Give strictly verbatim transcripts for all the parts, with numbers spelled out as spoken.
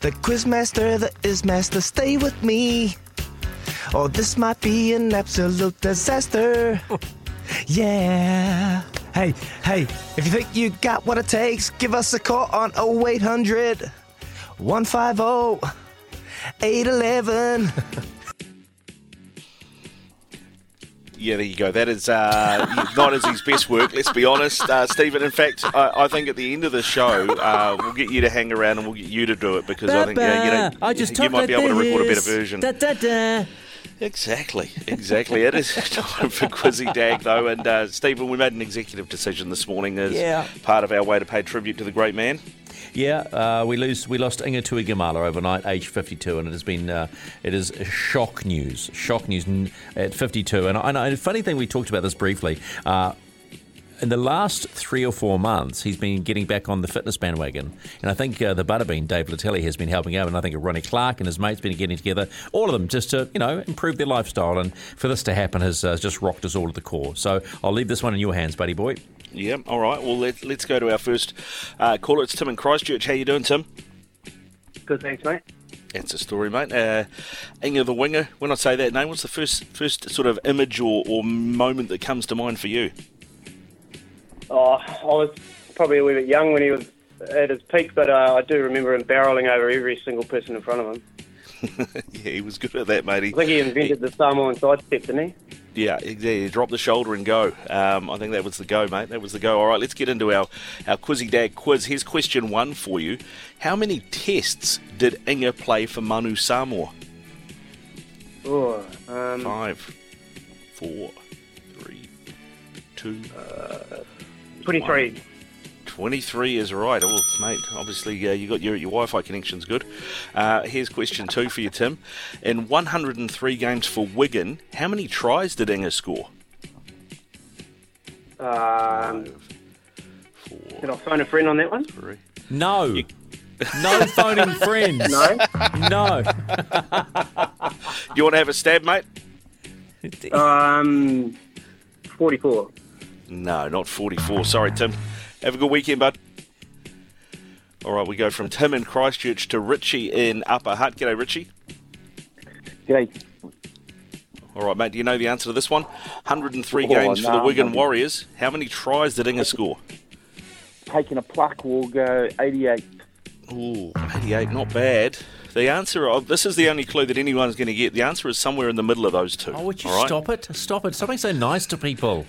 The quizmaster, the ismaster, stay with me, or this might be an absolute disaster. Yeah. Hey, hey, if you think you got what it takes, give us a call on oh eight hundred, one five oh, eight one one. Yeah, there you go. That is uh, not as his best work, let's be honest, uh, Stephen. In fact, I, I think at the end of the show, uh, we'll get you to hang around and we'll get you to do it because Baba, I think uh, you know, I just you might be able to record a better version. Da, da, da. Exactly, exactly. It is time for Quizzy Dag, though. And, uh, Stephen, we made an executive decision this morning as yeah. part of our way to pay tribute to the great man. Yeah, uh, we lose. We lost Inga Tuigamala overnight, age fifty-two, and it has been. Uh, it is shock news. Shock news at fifty-two. And, and, and funny thing, we talked about this briefly. Uh, in the last three or four months, he's been getting back on the fitness bandwagon, and I think uh, the Butterbean Dave Latelli has been helping out, and I think Ronnie Clark and his mates been getting together, all of them, just to you know improve their lifestyle. And for this to happen has uh, just rocked us all to the core. So I'll leave this one in your hands, buddy boy. Yeah, all right. Well, let, let's go to our first uh, caller. It's Tim in Christchurch. How you doing, Tim? Good, thanks, mate. That's a story, mate. Uh, Inga the Winger. When I say that name, what's the first first sort of image or, or moment that comes to mind for you? Oh, I was probably a wee bit young when he was at his peak, but uh, I do remember him barrelling over every single person in front of him. Yeah, he was good at that, matey. I think he invented he, the Samoan side step, didn't he? Yeah, exactly. Drop the shoulder and go. Um, I think that was the go, mate. That was the go. All right, let's get into our, our Quizzy Dag quiz. Here's question one for you. How many tests did Inga play for Manu Samoa? Oh, um, Five, four, three, two, uh, twenty-three. One. twenty-three is right. Oh, mate, obviously uh, you got your, your Wi-Fi connection's good. Uh, here's question two for you, Tim. In one hundred three games for Wigan, how many tries did Inga score? Um, Five, four, did I phone a friend on that one? Three. No. You- no phoning friends. No? No. You want to have a stab, mate? Um, forty-four. No, not forty-four. Sorry, Tim. Have a good weekend, bud. All right, we go from Tim in Christchurch to Richie in Upper Hutt. G'day, Richie. G'day. All right, mate, do you know the answer to this one? one hundred three oh, games no, for the Wigan no. Warriors. How many tries did Inga score? Taking a pluck, we'll go eighty-eight. Ooh, eighty-eight, not bad. The answer, oh, this is the only clue that anyone's going to get. The answer is somewhere in the middle of those two. Oh, would you right? stop it? Stop it. Something so nice to people.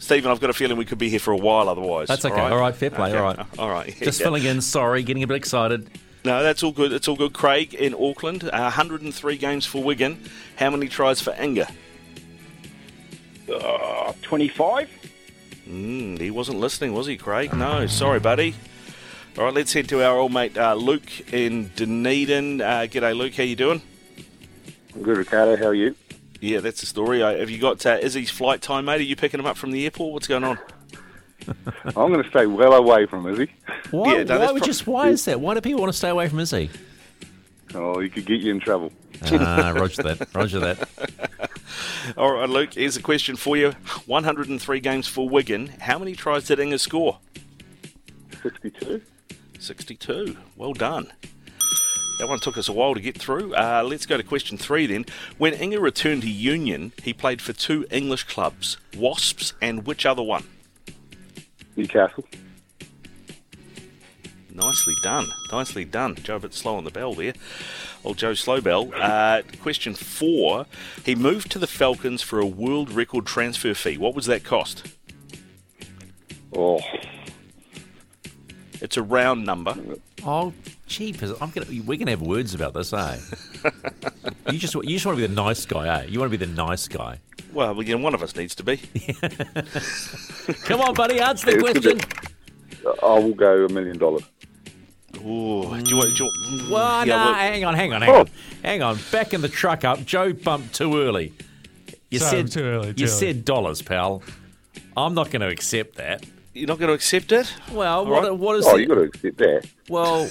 Stephen, I've got a feeling we could be here for a while otherwise. That's okay. All right, all right fair play. Okay. All right. All right. Just yeah. filling in, sorry, getting a bit excited. No, that's all good. It's all good. Craig in Auckland, uh, one hundred three games for Wigan. How many tries for Inga? Uh, twenty-five. Mm, he wasn't listening, was he, Craig? No, sorry, buddy. All right, let's head to our old mate uh, Luke in Dunedin. Uh, g'day, Luke. How you doing? I'm good, Ricardo. How are you? Yeah, that's the story. Uh, have you got uh, Izzy's flight time, mate? Are you picking him up from the airport? What's going on? I'm going to stay well away from Izzy. Why? Yeah, no, why, pro- just, why is that? Why do people want to stay away from Izzy? Oh, he could get you in trouble. Ah, roger that. Roger that. All right, Luke, here's a question for you. one hundred three games for Wigan. How many tries did Inga score? sixty-two. sixty-two. Well done. That one took us a while to get through. Uh, let's go to question three then. When Inga returned to Union, he played for two English clubs, Wasps and which other one? Newcastle. Nicely done. Nicely done. Joe a bit slow on the bell there. Old Joe Slowbell. Uh, question four. He moved to the Falcons for a world record transfer fee. What was that cost? Oh. It's a round number. Oh, jeepers. I'm gonna, we're going to have words about this, eh? you, just, you just want to be the nice guy, eh? You want to be the nice guy. Well, you know, one of us needs to be. Come on, buddy. Answer the question. I will go a million dollars. Ooh, do you want, do you, well, yeah, no, hang on, hang on, hang oh. on, hang on. Backing the truck up, Joe bumped too early. You Sorry, said too early. Too you early. said dollars, pal. I'm not going to accept that. You're not going to accept it? Well, what, right. what is? Oh, it? You've got to accept that. Well,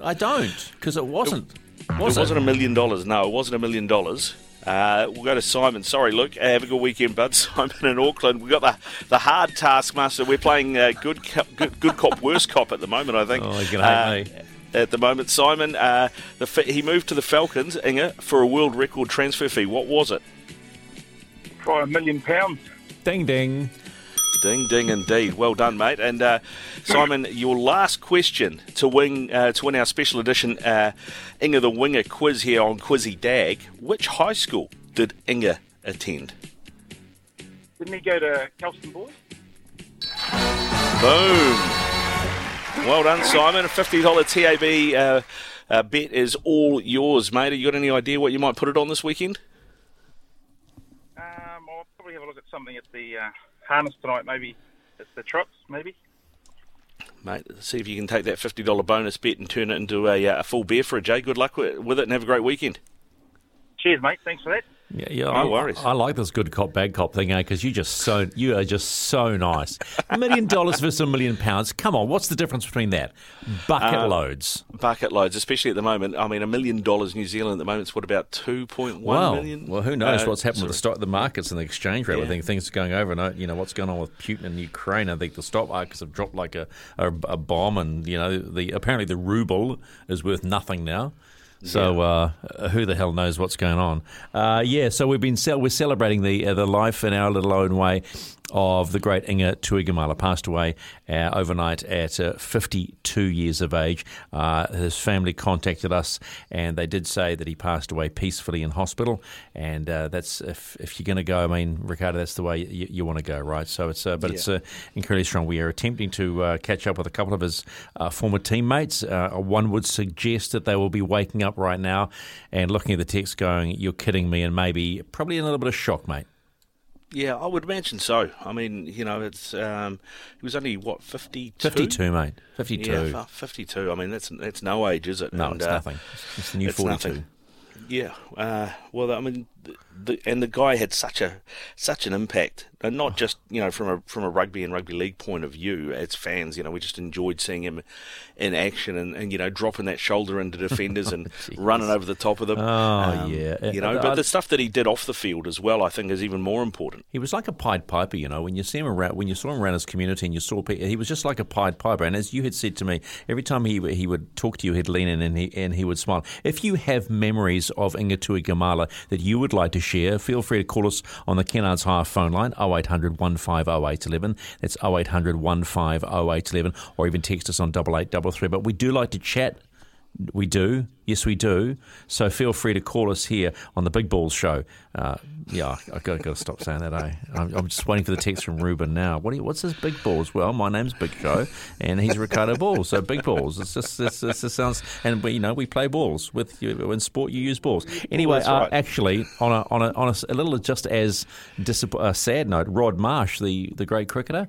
I don't, because it wasn't. It, was it wasn't a million dollars. No, it wasn't a million dollars. Uh, we'll go to Simon. Sorry, Luke. Uh, have a good weekend, bud. Simon in Auckland. We've got the the hard taskmaster. We're playing uh, good, co- good good cop, worst cop at the moment, I think. Oh, you're going to hate me. At the moment, Simon, uh, the, he moved to the Falcons, Inga, for a world record transfer fee. What was it? For a million pounds. Ding, ding. Ding, ding, indeed. Well done, mate. And, uh, Simon, your last question to win, uh, to win our special edition uh, Inga the Winger quiz here on Quizzy Dag. Which high school did Inga attend? Didn't he go to Kelston Boys? Boom. Well done, Simon. A fifty dollars T A B uh, uh, bet is all yours, mate. Have you got any idea what you might put it on this weekend? Um, I'll probably have a look at something at the... Uh harness tonight, maybe it's the trucks, maybe. Mate, see if you can take that fifty dollars bonus bet and turn it into a, a full beer for a Jay. Good luck with it and have a great weekend. Cheers, mate. Thanks for that. Yeah, yeah, no I, worries. I like this good cop, bad cop thing, eh? Because you just so you are just so nice. A million dollars versus a million pounds. Come on, what's the difference between that? Bucket uh, loads. Bucket loads, especially at the moment. I mean, a million dollars New Zealand at the moment is what, about two point one million? Well, who knows uh, what's happened sorry. with the stock, the markets, and the exchange rate? Yeah. I think things are going over, and you know what's going on with Putin and Ukraine. I think the stock markets have dropped like a, a, a bomb, and you know the apparently the ruble is worth nothing now. So uh, who the hell knows what's going on? Uh, yeah, so we've been cel- we're celebrating the uh, the life in our little own way of the great Inga Tuigamala, passed away uh, overnight at uh, fifty-two years of age. Uh, his family contacted us, and they did say that he passed away peacefully in hospital. And uh, that's if, if you're going to go, I mean, Ricardo, that's the way you, you want to go, right? So it's uh, but yeah. it's uh, incredibly strong. We are attempting to uh, catch up with a couple of his uh, former teammates. Uh, one would suggest that they will be waking up right now and looking at the text, going, "You're kidding me," and maybe probably in a little bit of shock, mate. Yeah, I would imagine so. I mean, you know, it's um, it was only, what, fifty-two? fifty-two, mate. fifty-two. Yeah, fifty-two. I mean, that's that's no age, is it? No, and, it's uh, nothing. It's the new it's forty-two. Nothing. Yeah. Uh, well, I mean, the, the, and the guy had such a such an impact, and not just, you know, from a from a rugby and rugby league point of view. As fans, you know, we just enjoyed seeing him in action and, and you know, dropping that shoulder into defenders and oh, running over the top of them. Oh, um, yeah. You know, but the stuff that he did off the field as well, I think, is even more important. He was like a Pied Piper, you know. When you see him around, when you saw him around his community, and you saw people, he was just like a Pied Piper. And as you had said to me, every time he he would talk to you, he'd lean in and he and he would smile. If you have memories of Inga Tuigamala that you would like to share, feel free to call us on the Kennards Hire phone line, oh eight hundred, one five oh, eight one one. That's oh eight hundred, one five oh, eight one one, or even text us on double eight double three. But we do like to chat. We do. Yes, we do. So feel free to call us here on the Big Balls Show. Uh, yeah, I've got, I've got to stop saying that, eh? I'm, I'm just waiting for the text from Ruben now. What? Are you, what's this Big Balls? Well, my name's Big Show, and he's Ricardo Balls, so Big Balls. It's just this it sounds, and we, you know, we play balls. With you, in sport, you use balls. Anyway, well, that's right. uh, actually, on a on a, on a, a little just as dis- a sad note, Rod Marsh, the, the great cricketer,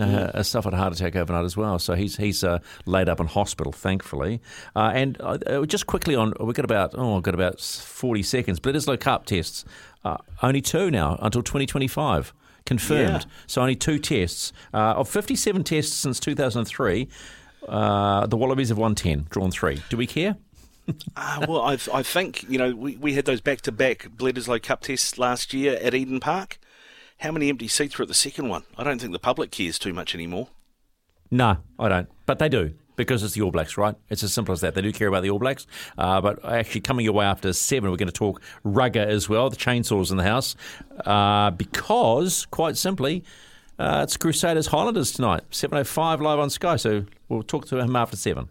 Uh, yeah. suffered a heart attack overnight as well, so he's he's uh, laid up in hospital, thankfully. Uh, and uh, just quickly on, we've got about oh, I've got about forty seconds. Bledisloe Cup tests, uh, only two now until twenty twenty-five confirmed. Yeah. So only two tests uh, of fifty-seven tests since two thousand three. Uh, the Wallabies have won ten, drawn three. Do we care? uh, well, I've, I think you know we we had those back to back Bledisloe Cup tests last year at Eden Park. How many empty seats were at the second one? I don't think the public cares too much anymore. No, I don't. But they do, because it's the All Blacks, right? It's as simple as that. They do care about the All Blacks. Uh, but actually, coming your way after seven, we're going to talk rugger as well, the chainsaw's in the house, uh, because, quite simply, uh, it's Crusaders Highlanders tonight, seven oh five live on Sky. So we'll talk to him after seven.